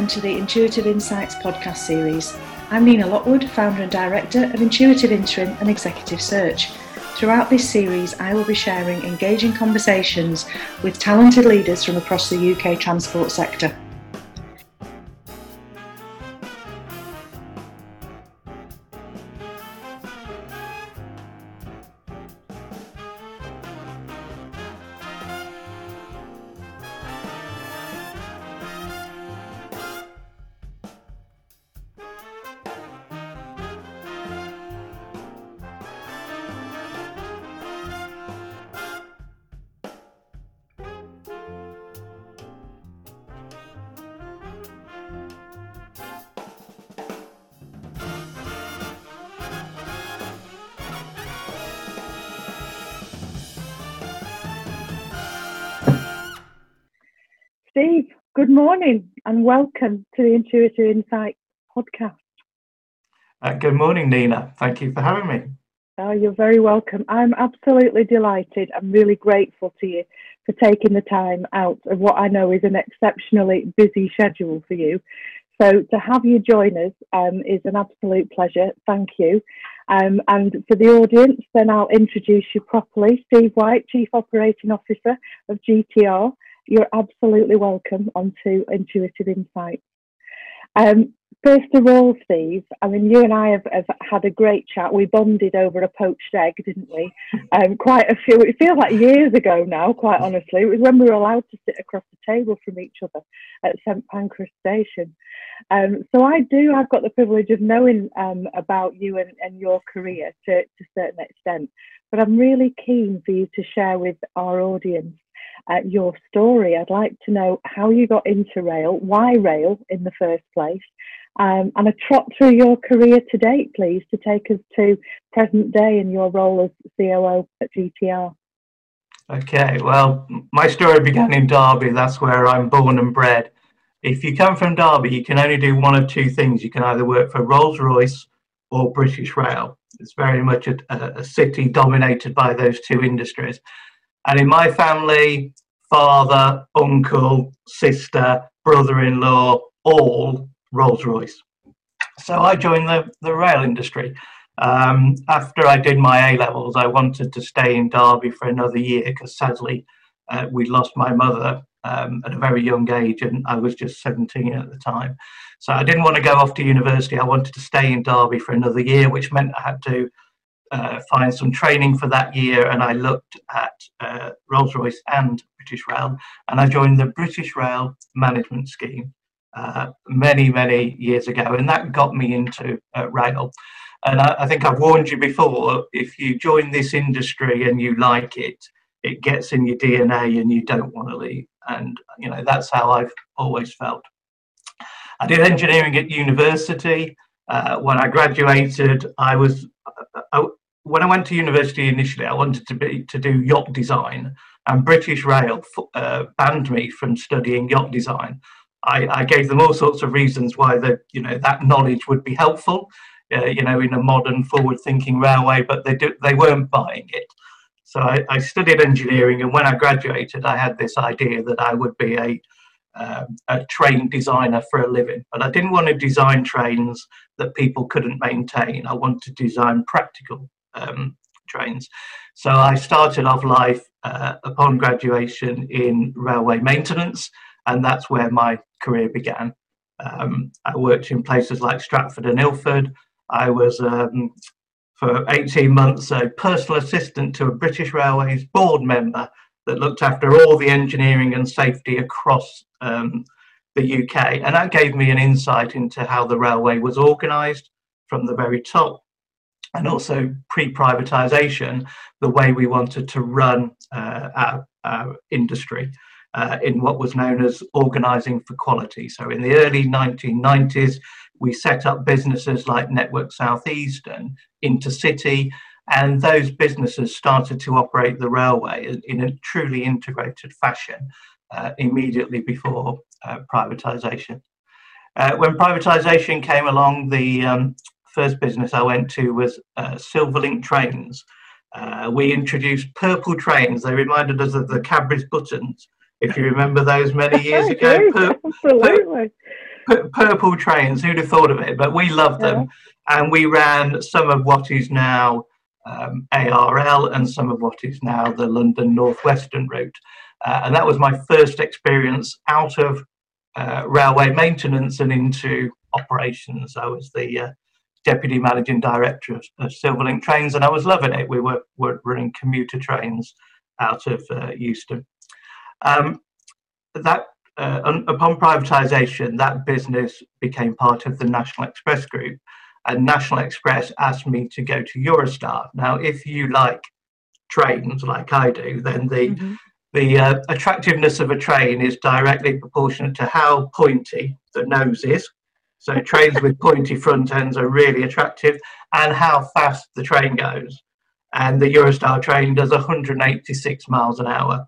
welcome to the Intuitive Insights podcast series. I'm Nina Lockwood, founder and director of Intuitive Interim and Executive Search. Throughout this series, I will be sharing engaging conversations with talented leaders from across the UK transport sector. Steve, good morning and welcome to the Intuitive Insights podcast. Good morning, Nina. Thank you for having me. Oh, you're very welcome. I'm absolutely delighted. I'm really grateful to you for taking the time out of what I know is an exceptionally busy schedule for you. So to have you join us is an absolute pleasure. Thank you. And for the audience, then I'll introduce you properly. Steve White, Chief Operating Officer of GTR. You're absolutely welcome onto Intuitive Insights. First of all, Steve, I mean, you and I have had a great chat. We bonded over a poached egg, didn't we? It feels like years ago now, quite honestly. It was when we were allowed to sit across the table from each other at St Pancras Station. I've got the privilege of knowing about you and your career to a certain extent. But I'm really keen for you to share with our audience your story. I'd like to know how you got into rail, why rail in the first place, and a trot through your career to date, please, to take us to present day and your role as COO at GTR. Okay, well, my story began in Derby. That's where I'm born and bred. If you come from Derby, you can only do one of two things. You can either work for Rolls-Royce or British Rail. It's very much a city dominated by those two industries. And in my family, father, uncle, sister, brother-in-law, all Rolls-Royce. So I joined the rail industry. After I did my A-levels, I wanted to stay in Derby for another year because sadly we lost my mother at a very young age, and I was just 17 at the time. So I didn't want to go off to university. I wanted to stay in Derby for another year, which meant I had to find some training for that year, and I looked at Rolls-Royce and British Rail, and I joined the British Rail management scheme many years ago, and that got me into rail. And I think I've warned you before, if you join this industry and you like it, it gets in your DNA and you don't want to leave. And you know, that's how I've always felt. I did engineering at university. When I graduated, when I went to university initially, I wanted to do yacht design, and British Rail banned me from studying yacht design. I gave them all sorts of reasons why that knowledge would be helpful, in a modern, forward-thinking railway, but they weren't buying it. So I studied engineering, and when I graduated, I had this idea that I would be a train designer for a living, but I didn't want to design trains that people couldn't maintain. I wanted to design practical trains. So I started off life upon graduation in railway maintenance, and that's where my career began. I worked in places like Stratford and Ilford. I was for 18 months a personal assistant to a British Railways board member that looked after all the engineering and safety across the UK. And that gave me an insight into how the railway was organised from the very top, and also pre-privatisation, the way we wanted to run our industry in what was known as organising for quality. So in the early 1990s, we set up businesses like Network Southeast and InterCity, and those businesses started to operate the railway in a truly integrated fashion immediately before privatisation. When privatisation came along, the first business I went to was Silverlink Trains. We introduced purple trains. They reminded us of the Cadbury's buttons, if you remember those many years ago. Absolutely. Purple trains, who'd have thought of it? But we loved them. And we ran some of what is now ARL and some of what is now the London Northwestern route. And that was my first experience out of railway maintenance and into operations. I was the deputy managing director of Silverlink Trains, and I was loving it. We were running commuter trains out of Euston. Upon privatisation, that business became part of the National Express Group, and National Express asked me to go to Eurostar. Now, if you like trains like I do, then the attractiveness of a train is directly proportionate to how pointy the nose is. So trains with pointy front ends are really attractive, and how fast the train goes. And the Eurostar train does 186 miles an hour.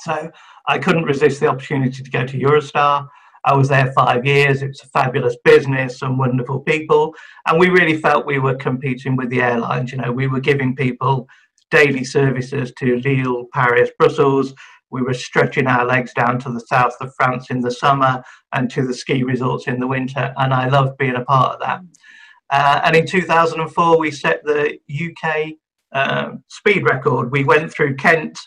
So I couldn't resist the opportunity to go to Eurostar. I was there 5 years. It's a fabulous business, some wonderful people. And we really felt we were competing with the airlines. You know, we were giving people daily services to Lille, Paris, Brussels. We were stretching our legs down to the south of France in the summer and to the ski resorts in the winter. And I loved being a part of that. And in 2004, we set the UK speed record. We went through Kent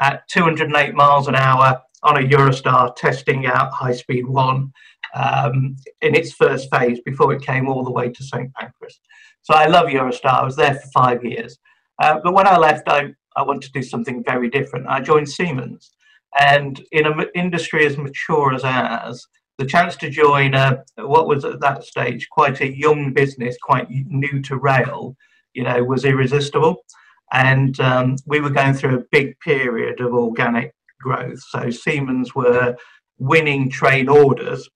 at 208 miles an hour on a Eurostar, testing out High Speed One in its first phase before it came all the way to St Pancras. So I love Eurostar. I was there for 5 years. But when I left, I wanted to do something very different. I joined Siemens. And in an industry as mature as ours, the chance to join what was at that stage quite a young business, quite new to rail, you know, was irresistible. And we were going through a big period of organic growth. So Siemens were winning train orders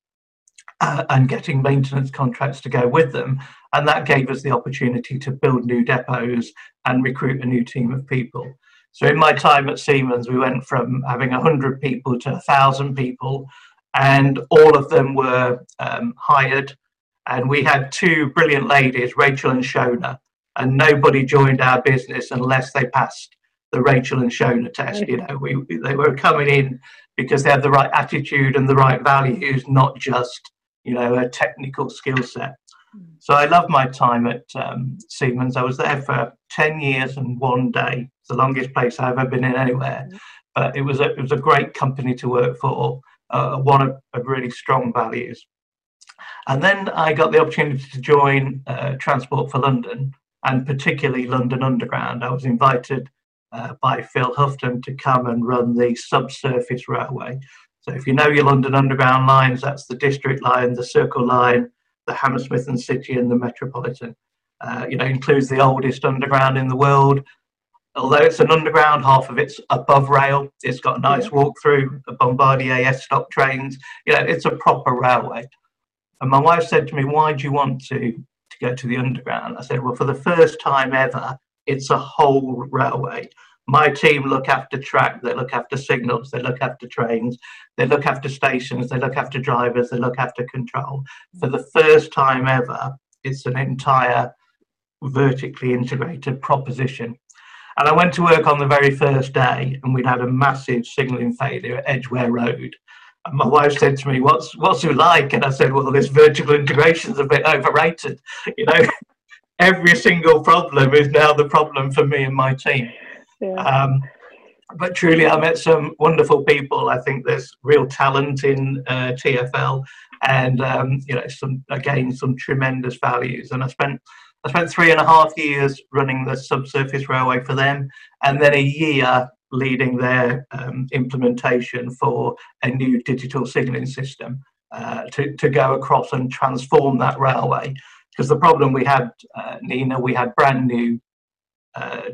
and getting maintenance contracts to go with them. And that gave us the opportunity to build new depots and recruit a new team of people. So in my time at Siemens, we went from having 100 people to 1,000 people, and all of them were hired. And we had two brilliant ladies, Rachel and Shona, and nobody joined our business unless they passed the Rachel and Shona test. You know, they were coming in because they had the right attitude and the right values, not just, you know, a technical skill set. So I loved my time at Siemens. I was there for 10 years and one day. It's the longest place I've ever been in anywhere. But it was a great company to work for, one of really strong values. And then I got the opportunity to join Transport for London, and particularly London Underground. I was invited by Phil Huffton to come and run the subsurface railway. So if you know your London Underground lines, that's the District line, the Circle line, the Hammersmith and City, and the Metropolitan. You know, includes the oldest underground in the world. Although it's an underground, half of it's above rail. It's got a nice walk-through, the Bombardier S-stop trains. You know, it's a proper railway. And my wife said to me, why do you want to go to the underground? I said, well, for the first time ever, it's a whole railway. My team look after track, they look after signals, they look after trains, they look after stations, they look after drivers, they look after control. For the first time ever, it's an entire vertically integrated proposition. And I went to work on the very first day, and we'd had a massive signalling failure at Edgware Road. And my wife said to me, what's it like? And I said, well, this vertical integration's a bit overrated. You know, every single problem is now the problem for me and my team. Yeah. But truly, I met some wonderful people. I think there's real talent in TfL, and you know, some tremendous values. And I spent 3.5 years running the subsurface railway for them, and then a year leading their implementation for a new digital signalling system to go across and transform that railway. Because the problem we had, Nina, we had brand new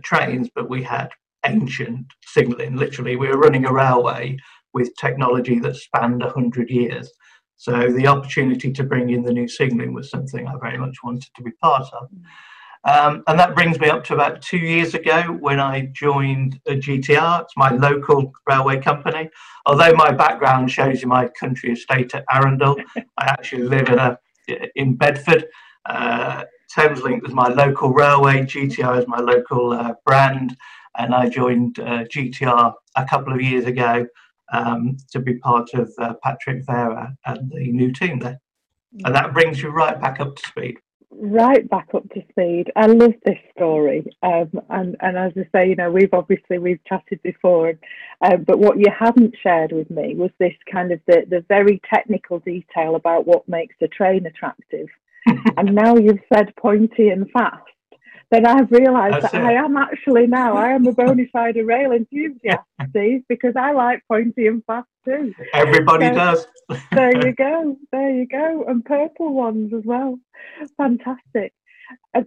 trains, but we had ancient signalling. Literally, we were running a railway with technology that spanned 100 years. So the opportunity to bring in the new signalling was something I very much wanted to be part of. And that brings me up to about 2 years ago when I joined a GTR. It's my local railway company. Although my background shows you my country estate at Arundel, I actually live in Bedford. Thameslink was my local railway, GTR is my local brand, and I joined GTR a couple of years ago to be part of Patrick Vera and the new team there. And that brings you right back up to speed. Right back up to speed. I love this story. And as I say, you know, we've chatted before, but what you haven't shared with me was this kind of the very technical detail about what makes a train attractive. And now you've said pointy and fast, then I've realised that I am a bona fide rail enthusiast, Steve, because I like pointy and fast too. Everybody does. There you go. And purple ones as well. Fantastic.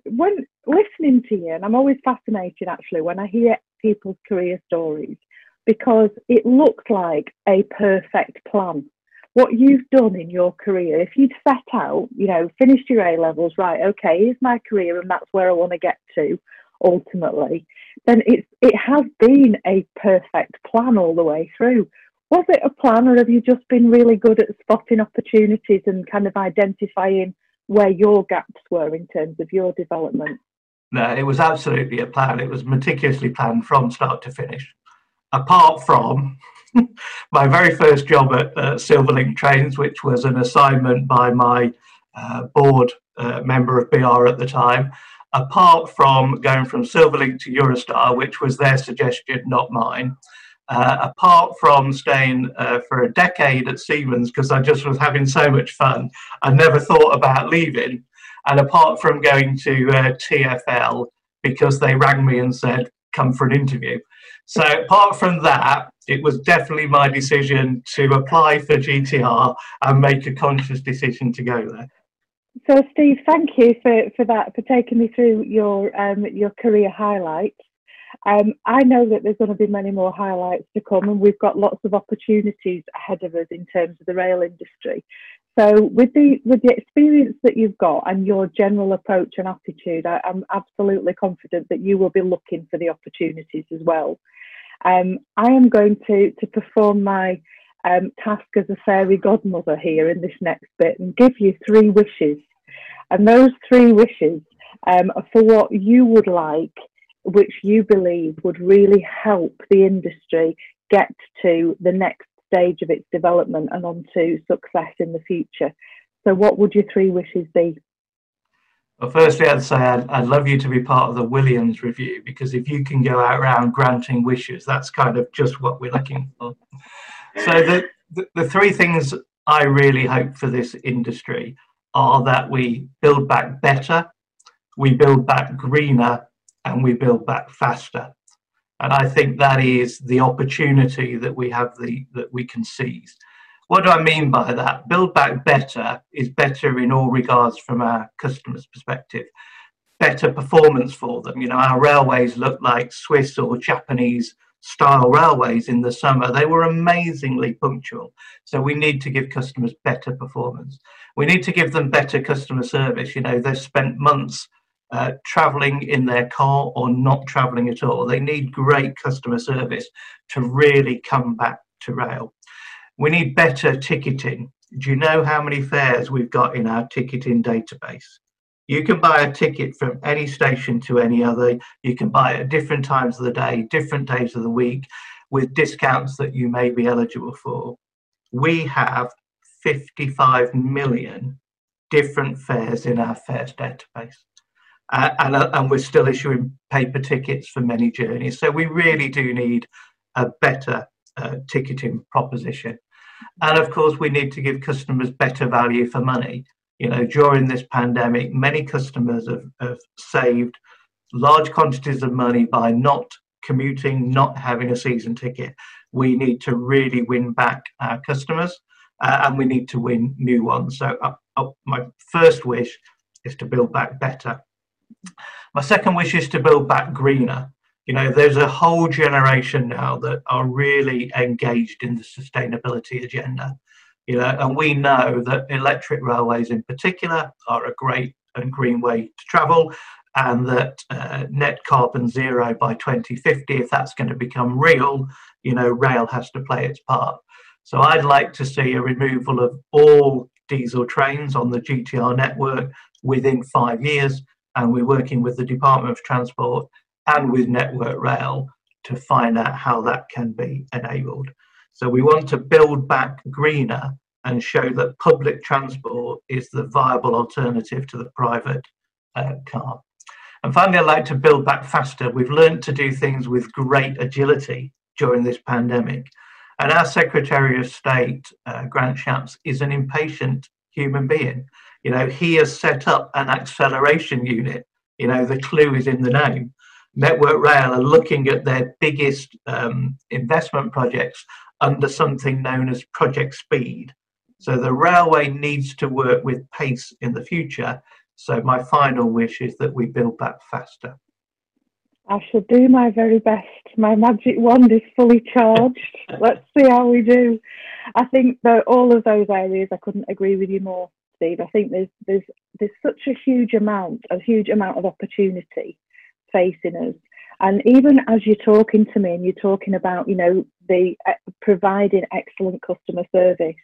When listening to you, and I'm always fascinated actually when I hear people's career stories, because it looks like a perfect plan. What you've done in your career, if you'd set out, you know, finished your A-levels, right, okay, here's my career and that's where I want to get to ultimately, then it has been a perfect plan all the way through. Was it a plan, or have you just been really good at spotting opportunities and kind of identifying where your gaps were in terms of your development? No, it was absolutely a plan. It was meticulously planned from start to finish, apart from my very first job at Silverlink Trains, which was an assignment by my board member of BR at the time, apart from going from Silverlink to Eurostar, which was their suggestion, not mine, apart from staying for a decade at Siemens because I just was having so much fun, I never thought about leaving, and apart from going to TfL because they rang me and said, come for an interview. So apart from that, it was definitely my decision to apply for GTR and make a conscious decision to go there. So, Steve, thank you for that, for taking me through your career highlights. I know that there's going to be many more highlights to come, and we've got lots of opportunities ahead of us in terms of the rail industry. So with the experience that you've got and your general approach and attitude, I'm absolutely confident that you will be looking for the opportunities as well. I am going to perform my task as a fairy godmother here in this next bit and give you three wishes. And those three wishes are for what you would like, which you believe would really help the industry get to the next stage of its development and onto success in the future. So what would your three wishes be? Well, firstly, I'd say I'd love you to be part of the Williams review, because if you can go out around granting wishes, that's kind of just what we're looking for. So the three things I really hope for this industry are that we build back better, we build back greener, and we build back faster. And I think that is the opportunity that we have, that we can seize. What do I mean by that? Build back better is better in all regards from our customers' perspective. Better performance for them. You know, our railways looked like Swiss or Japanese style railways in the summer. They were amazingly punctual. So we need to give customers better performance. We need to give them better customer service. You know, they've spent months travelling in their car or not travelling at all. They need great customer service to really come back to rail. We need better ticketing. Do you know how many fares we've got in our ticketing database? You can buy a ticket from any station to any other. You can buy it at different times of the day, different days of the week, with discounts that you may be eligible for. We have 55 million different fares in our fares database. And we're still issuing paper tickets for many journeys. So we really do need a better ticketing proposition. And of course, we need to give customers better value for money. You know, during this pandemic, many customers have saved large quantities of money by not commuting, not having a season ticket. We need to really win back our customers, and we need to win new ones. So my first wish is to build back better. My second wish is to build back greener. You know, there's a whole generation now that are really engaged in the sustainability agenda. You know, and we know that electric railways in particular are a great and green way to travel, and that net carbon zero by 2050, if that's going to become real, you know, rail has to play its part. So I'd like to see a removal of all diesel trains on the GTR network within 5 years, and we're working with the Department of Transport and with Network Rail to find out how that can be enabled. So we want to build back greener and show that public transport is the viable alternative to the private car. And finally, I'd like to build back faster. We've learned to do things with great agility during this pandemic. And our Secretary of State, Grant Shapps, is an impatient human being. You know, he has set up an acceleration unit. You know, the clue is in the name. Network Rail are looking at their biggest investment projects under something known as Project Speed. So the railway needs to work with pace in the future. So my final wish is that we build back faster. I shall do my very best. My magic wand is fully charged. Let's see how we do. I think that all of those areas, I couldn't agree with you more, Steve. I think there's such a huge amount of opportunity facing us. And even as you're talking to me and you're talking about, you know, the providing excellent customer service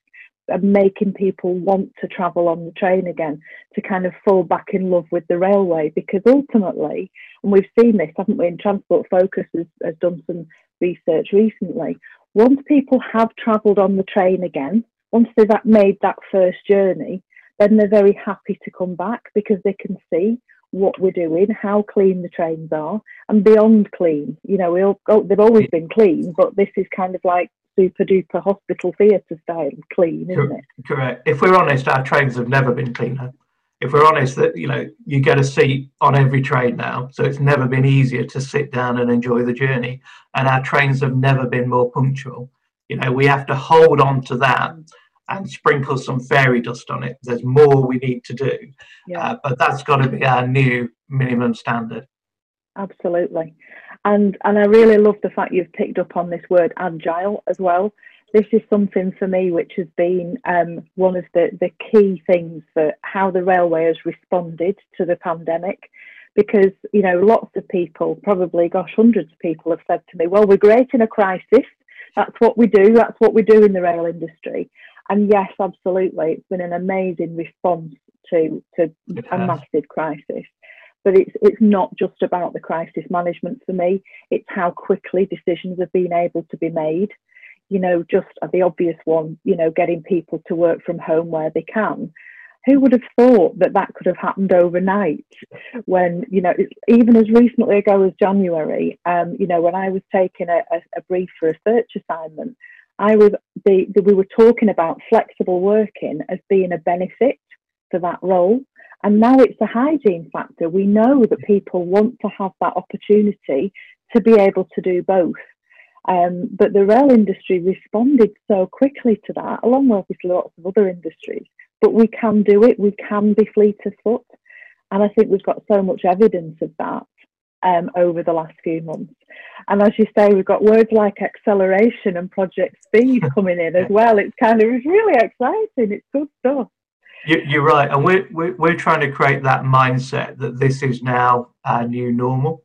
and making people want to travel on the train again, to kind of fall back in love with the railway, because ultimately, and we've seen this, haven't we, and Transport Focus has done some research recently, once people have travelled on the train again, once they've made that first journey, then they're very happy to come back because they can see what we're doing, how clean the trains are, and beyond clean. You know, they've always been clean, but this is kind of like super duper hospital theatre style clean, isn't it? Correct. If we're honest, our trains have never been cleaner. If we're honest, that, you know, you get a seat on every train now, so it's never been easier to sit down and enjoy the journey. And our trains have never been more punctual. You know, we have to hold on to that and sprinkle some fairy dust on it. There's more we need to do, but that's got to be our new minimum standard. Absolutely. And I really love the fact you've picked up on this word agile as well. This is something for me which has been one of the key things for how the railway has responded to the pandemic, because, you know, lots of people, probably, gosh, hundreds of people have said to me, well, we're great in a crisis. That's what we do in the rail industry. And yes, absolutely, it's been an amazing response to a massive crisis. But it's not just about the crisis management for me. It's how quickly decisions have been able to be made. You know, just the obvious one, you know, getting people to work from home where they can. Who would have thought that that could have happened overnight? When, you know, even as recently ago as January, you know, when I was taking a brief for a search assignment, we were talking about flexible working as being a benefit for that role. And now it's a hygiene factor. We know that people want to have that opportunity to be able to do both. But the rail industry responded so quickly to that, along with obviously lots of other industries. But we can do it. We can be fleet of foot. And I think we've got so much evidence of that over the last few months. And as you say, we've got words like acceleration and Project Speed coming in as well. It's really exciting. It's good stuff. You're right, and we're trying to create that mindset that this is now our new normal,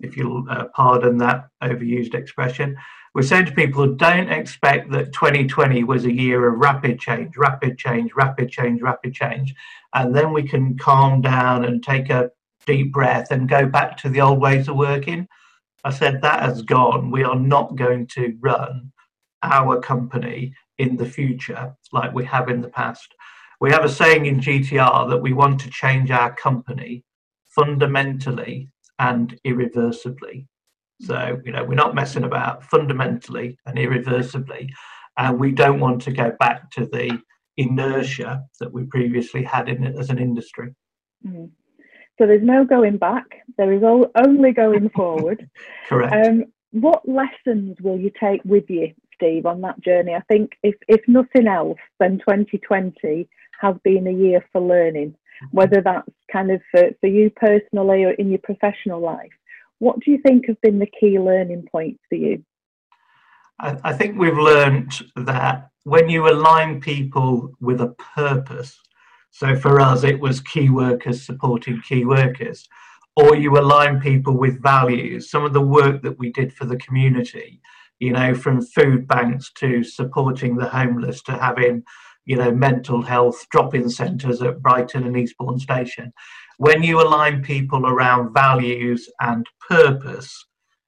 if you'll pardon that overused expression. We're saying to people, don't expect that 2020 was a year of rapid change, and then we can calm down and take a deep breath and go back to the old ways of working. I said that has gone. We are not going to run our company in the future like we have in the past. We have a saying in GTR that we want to change our company fundamentally and irreversibly. So, you know, we're not messing about, fundamentally and irreversibly. And we don't want to go back to the inertia that we previously had in it as an industry. Mm-hmm. So there's no going back. There is only going forward. Correct. What lessons will you take with you, Steve, on that journey? I think if nothing else, then 2020 has been a year for learning, whether that's kind of for you personally or in your professional life. What do you think have been the key learning points for you? I think we've learned that when you align people with a purpose, so for us it was key workers supporting key workers, or you align people with values, some of the work that we did for the community, you know, from food banks to supporting the homeless to having, you know, mental health drop-in centres at Brighton and Eastbourne Station. When you align people around values and purpose,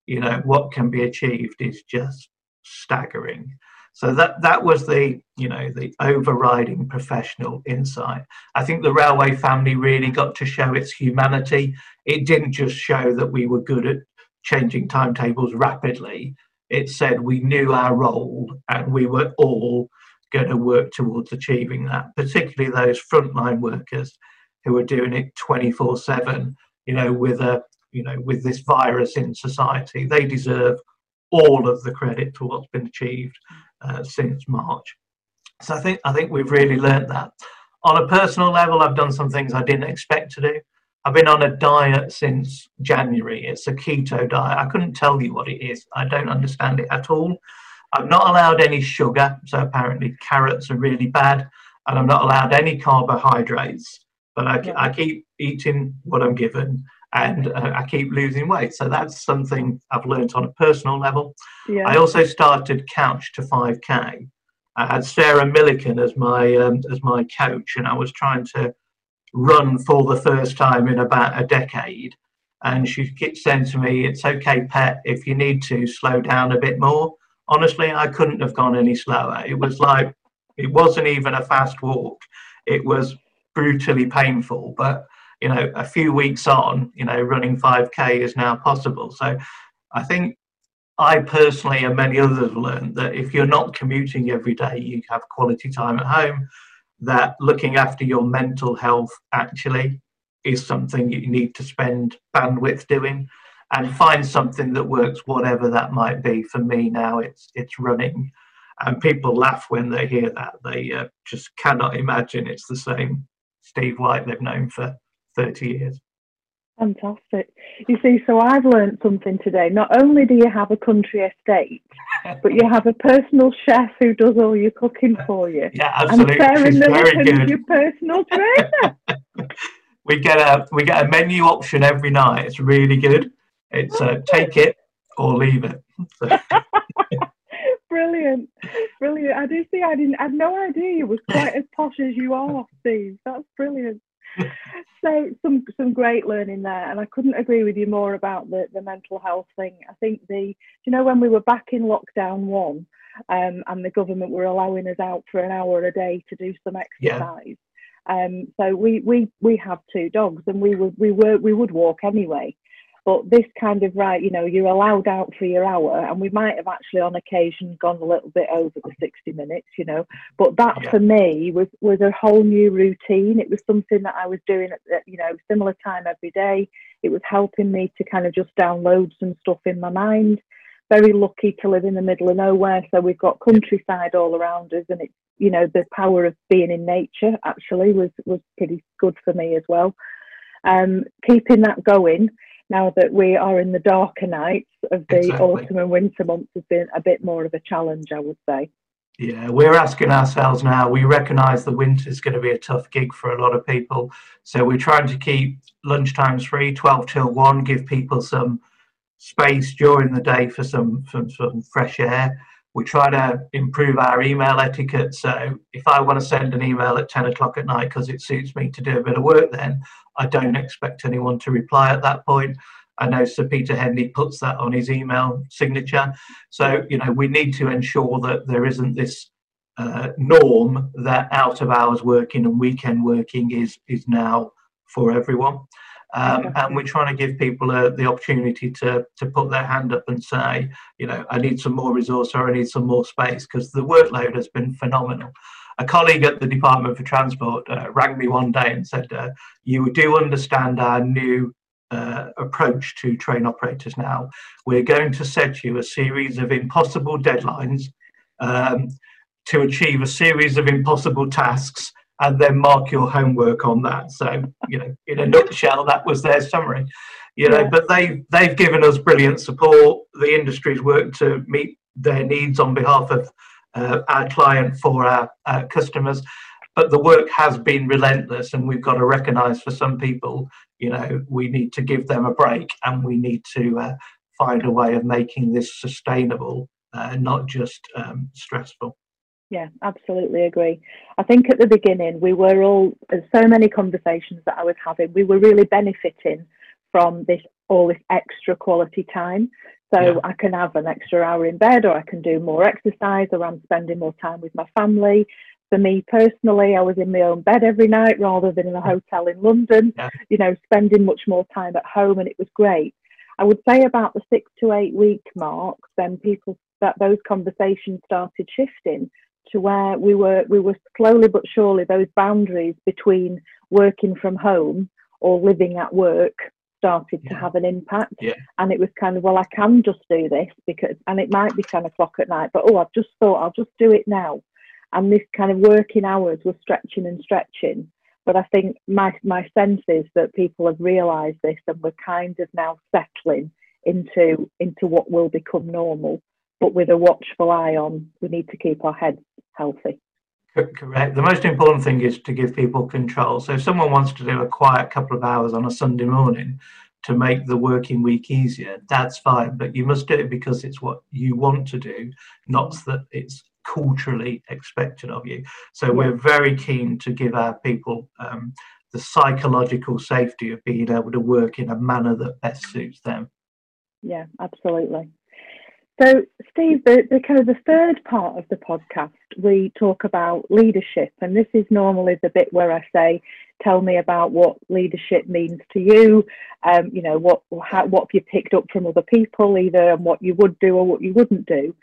you know, what can be achieved is just staggering. So that was the, you know, the overriding professional insight. I think the railway family really got to show its humanity. It didn't just show that we were good at changing timetables rapidly. It said we knew our role and we were all going to work towards achieving that, particularly those frontline workers who were doing it 24/7, you know, with this virus in society. They deserve all of the credit for what's been achieved since March. So I think we've really learnt that. On a personal level, I've done some things I didn't expect to do. I've been on a diet since January. It's a keto diet. I couldn't tell you what it is. I don't understand it at all. I'm not allowed any sugar, so apparently carrots are really bad, and I'm not allowed any carbohydrates, but I keep eating what I'm given, and I keep losing weight. So that's something I've learned on a personal level. Yeah. I also started Couch to 5K. I had Sarah Milliken as my coach, and I was trying to run for the first time in about a decade. And she kept saying to me, "It's okay, pet, if you need to, slow down a bit more." Honestly, I couldn't have gone any slower. It was like, it wasn't even a fast walk. It was brutally painful. But, you know, a few weeks on, you know, running 5K is now possible. So I think I personally and many others learned that if you're not commuting every day, you have quality time at home, that looking after your mental health actually is something you need to spend bandwidth doing. And find something that works, whatever that might be. For me now, it's running, and people laugh when they hear that. They just cannot imagine it's the same Steve White they've known for 30 years. Fantastic. You see, so I've learned something today. Not only do you have a country estate, but you have a personal chef who does all your cooking for you. Yeah, absolutely. And Sarah Milliken is your personal trainer. We get a menu option every night. It's really good. It's take it or leave it. So. Brilliant. I do see. I had no idea you was quite as posh as you are, Steve. That's brilliant. So some great learning there, and I couldn't agree with you more about the mental health thing. I think when we were back in lockdown one, and the government were allowing us out for an hour a day to do some exercise. Yeah. So we have two dogs, and we would walk anyway. But this kind of you're allowed out for your hour, and we might have actually on occasion gone a little bit over the 60 minutes, you know. But that for me was a whole new routine. It was something that I was doing at similar time every day. It was helping me to kind of just download some stuff in my mind. Very lucky to live in the middle of nowhere, so we've got countryside all around us, and it's the power of being in nature actually was pretty good for me as well. Keeping that going. Now that we are in the darker nights of the autumn and winter months has been a bit more of a challenge, I would say. Yeah, we're asking ourselves now, we recognise the winter is going to be a tough gig for a lot of people. So we're trying to keep lunchtimes free, 12 till 1, give people some space during the day for some fresh air. We try to improve our email etiquette. So if I want to send an email at 10 o'clock at night because it suits me to do a bit of work then, I don't expect anyone to reply at that point. I know Sir Peter Henley puts that on his email signature. So, we need to ensure that there isn't this norm that out of hours working and weekend working is now for everyone. And we're trying to give people the opportunity to put their hand up and say, I need some more resource or I need some more space, because the workload has been phenomenal. A colleague at the Department for Transport rang me one day and said, you do understand our new approach to train operators now. We're going to set you a series of impossible deadlines to achieve a series of impossible tasks, and then mark your homework on that. So, in a nutshell, that was their summary. But they've given us brilliant support. The industry's worked to meet their needs on behalf of our client for our customers. But the work has been relentless, and we've got to recognise for some people, we need to give them a break, and we need to find a way of making this sustainable, not just stressful. Yeah, absolutely agree. I think at the beginning, we were all, so many conversations that I was having, we were really benefiting from this all this extra quality time. So yeah. I can have an extra hour in bed, or I can do more exercise, or I'm spending more time with my family. For me personally, I was in my own bed every night rather than in a hotel in London, yeah. you know, spending much more time at home, and it was great. I would say about the 6 to 8 week mark, then people, that those conversations started shifting to where we were slowly but surely, those boundaries between working from home or living at work started yeah. to have an impact. Yeah. And it was kind of, well, I can just do this because, and it might be 10 o'clock at night, but I've just thought I'll just do it now. And this kind of working hours were stretching and stretching. But I think my sense is that people have realised this, and we're kind of now settling into what will become normal, but with a watchful eye on, we need to keep our heads healthy. Correct. The most important thing is to give people control. So if someone wants to do a quiet couple of hours on a Sunday morning to make the working week easier, that's fine. But you must do it because it's what you want to do, not that it's culturally expected of you. So we're very keen to give our people the psychological safety of being able to work in a manner that best suits them. Yeah, absolutely. So, Steve, the kind of the third part of the podcast, we talk about leadership, and this is normally the bit where I say, "Tell me about what leadership means to you. You know, what have you picked up from other people, either and what you would do or what you wouldn't do."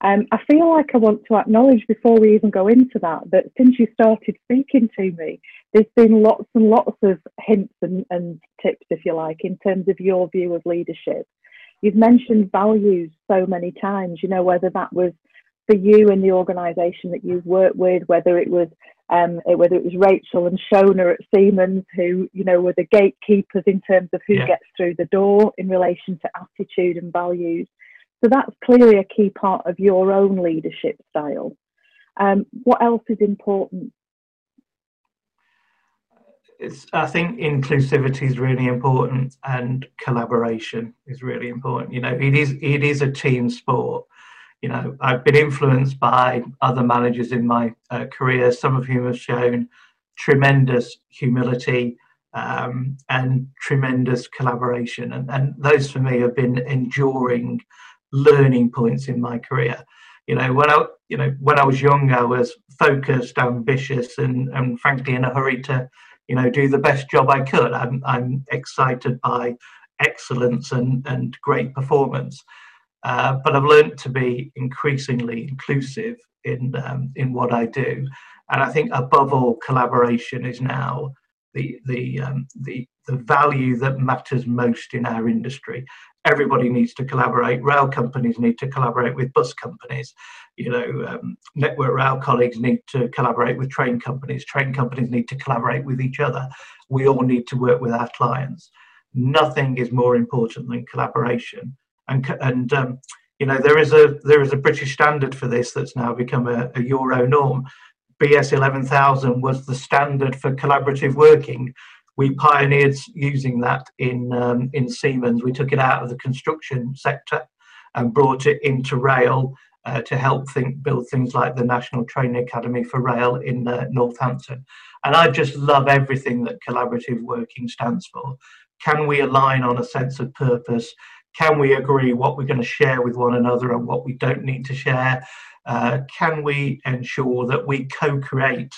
I feel like I want to acknowledge before we even go into that since you started speaking to me, there's been lots and lots of hints and tips, if you like, in terms of your view of leadership. You've mentioned values so many times, you know, whether that was for you in the organisation that you've worked with, whether it was Rachel and Shona at Siemens, who, you know, were the gatekeepers in terms of who yeah. gets through the door in relation to attitude and values. So that's clearly a key part of your own leadership style. What else is important? I think inclusivity is really important, and collaboration is really important. You know, it is a team sport. You know, I've been influenced by other managers in my career, some of whom have shown tremendous humility and tremendous collaboration. And those for me have been enduring learning points in my career. You know, when I was young, I was focused, ambitious, and frankly in a hurry to, you know, do the best job I could. I'm excited by excellence and great performance. But I've learned to be increasingly inclusive in what I do. And I think above all, collaboration is now the value that matters most in our industry. Everybody needs to collaborate. Rail companies need to collaborate with bus companies. You know, Network Rail colleagues need to collaborate with train companies. Train companies need to collaborate with each other. We all need to work with our clients. Nothing is more important than collaboration. And you know, there is a British standard for this that's now become a Euro norm. BS 11,000 was the standard for collaborative working. We pioneered using that in Siemens. We took it out of the construction sector and brought it into rail to help build things like the National Training Academy for Rail in Northampton. And I just love everything that collaborative working stands for. Can we align on a sense of purpose? Can we agree what we're going to share with one another and what we don't need to share? Can we ensure that we co-create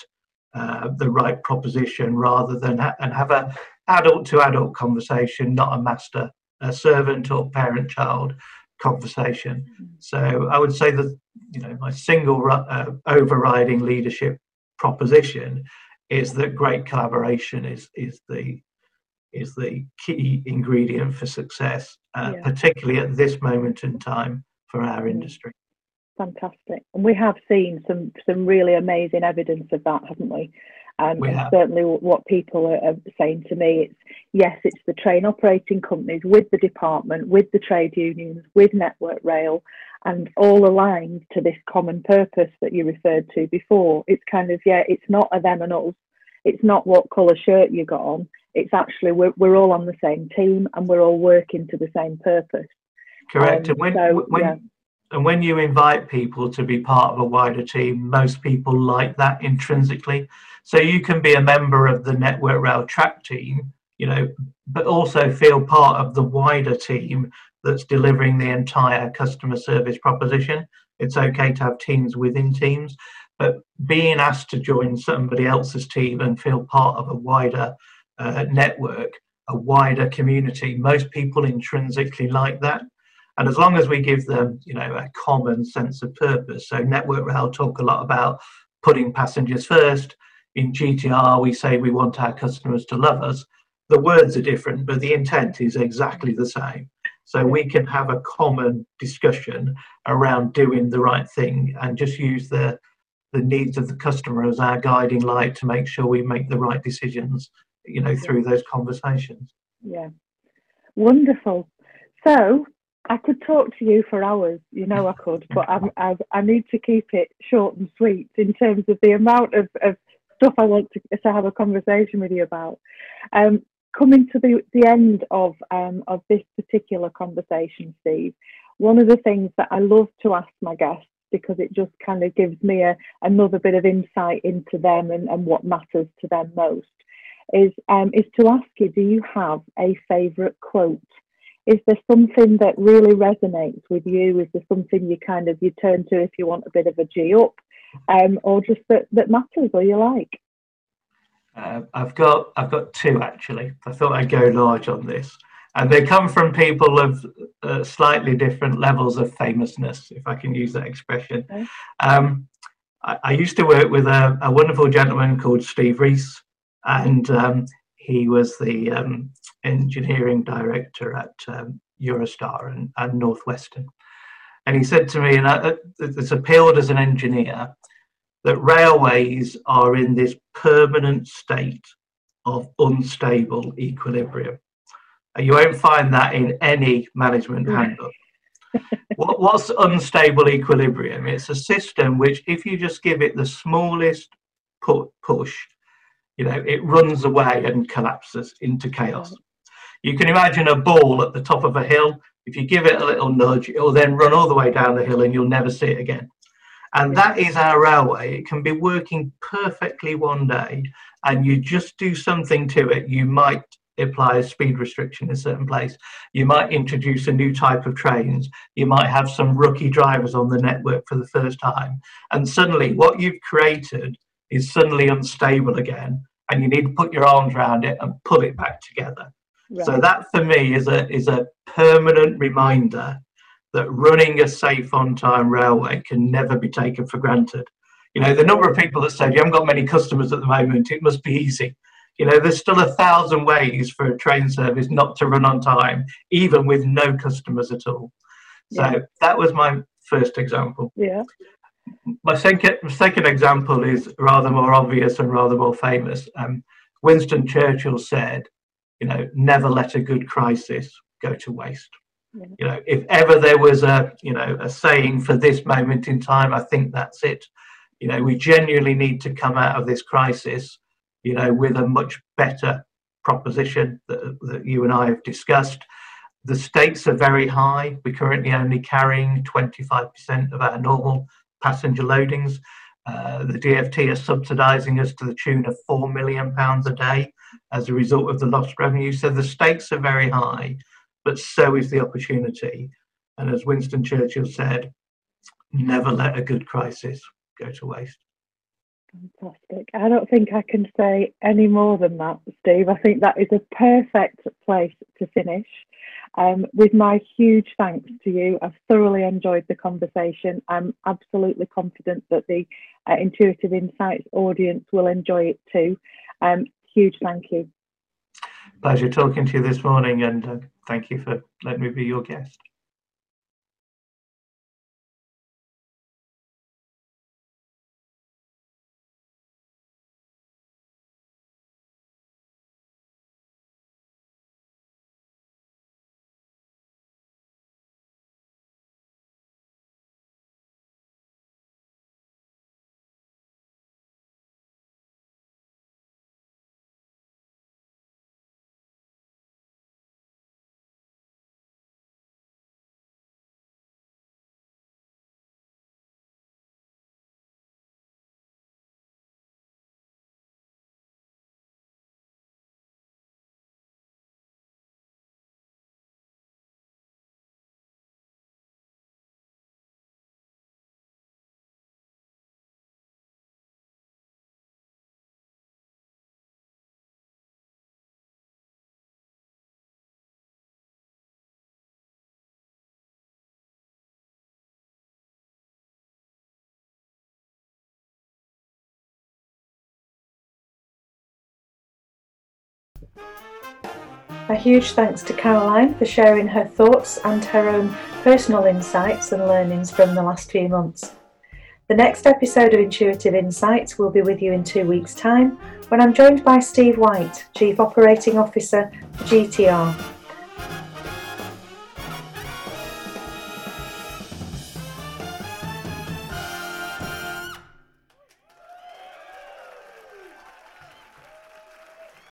the right proposition rather than have an adult-to-adult conversation, not a master-servant or parent-child conversation? So I would say that, you know, my single overriding leadership proposition is that great collaboration is the key ingredient for success, particularly at this moment in time for our industry. Fantastic. And we have seen some really amazing evidence of that, haven't we? And certainly what people are saying to me, it's the train operating companies with the department, with the trade unions, with Network Rail, and all aligned to this common purpose that you referred to before. It's kind of, it's not a them and us. It's not what colour shirt you got on. It's actually we're all on the same team and we're all working to the same purpose. Correct. And when you invite people to be part of a wider team, most people like that intrinsically. So you can be a member of the Network Rail track team, you know, but also feel part of the wider team that's delivering the entire customer service proposition. It's okay to have teams within teams, but being asked to join somebody else's team and feel part of a wider network, a wider community, most people intrinsically like that. And as long as we give them, you know, a common sense of purpose. So Network Rail talk a lot about putting passengers first. In GTR, we say we want our customers to love us. The words are different, but the intent is exactly the same. So we can have a common discussion around doing the right thing and just use the needs of the customer as our guiding light to make sure we make the right decisions, you know, through those conversations. Yeah, wonderful. So I could talk to you for hours, you know I could, but I need to keep it short and sweet in terms of the amount of stuff I want to have a conversation with you about. Coming to the end of this particular conversation, Steve, one of the things that I love to ask my guests, because it just kind of gives me another bit of insight into them and what matters to them most, is to ask you, do you have a favourite quote? Is there something that really resonates with you? Is there something you kind of, you turn to if you want a bit of a G up, or just that matters or you like? I've got two, actually. I thought I'd go large on this. And they come from people of slightly different levels of famousness, if I can use that expression. Okay. I used to work with a wonderful gentleman called Steve Rees, and he was the engineering director at Eurostar and Northwestern. And he said to me, and it's appealed as an engineer, that railways are in this permanent state of unstable equilibrium. You won't find that in any management handbook. What's unstable equilibrium? It's a system which, if you just give it the smallest push, you know, it runs away and collapses into chaos. You can imagine a ball at the top of a hill. If you give it a little nudge, it will then run all the way down the hill and you'll never see it again. And that is our railway. It can be working perfectly one day, and you just do something to it. You might apply a speed restriction in a certain place. You might introduce a new type of trains. You might have some rookie drivers on the network for the first time. And suddenly what you've created is suddenly unstable again, and you need to put your arms around it and pull it back together. Right. So that for me is a permanent reminder that running a safe on-time railway can never be taken for granted. You know, the number of people that said, you haven't got many customers at the moment, it must be easy. You know, there's still 1,000 ways for a train service not to run on time, even with no customers at all. Yeah. So that was my first example. Yeah. My second example is rather more obvious and rather more famous. Winston Churchill said, you know, never let a good crisis go to waste. Yeah. You know, if ever there was a saying for this moment in time, I think that's it. You know, we genuinely need to come out of this crisis, you know, with a much better proposition that you and I have discussed. The stakes are very high. We're currently only carrying 25% of our normal passenger loadings. The DfT is subsidising us to the tune of £4 million a day as a result of the lost revenue. So the stakes are very high, but so is the opportunity. And as Winston Churchill said, never let a good crisis go to waste. Fantastic. I don't think I can say any more than that, Steve. I think that is a perfect place to finish. With my huge thanks to you, I've thoroughly enjoyed the conversation. I'm absolutely confident that the Intuitive Insights audience will enjoy it too. Huge thank you. Pleasure talking to you this morning, and thank you for letting me be your guest. A huge thanks to Caroline for sharing her thoughts and her own personal insights and learnings from the last few months. The next episode of Intuitive Insights will be with you in 2 weeks' time when I'm joined by Steve White, Chief Operating Officer for GTR.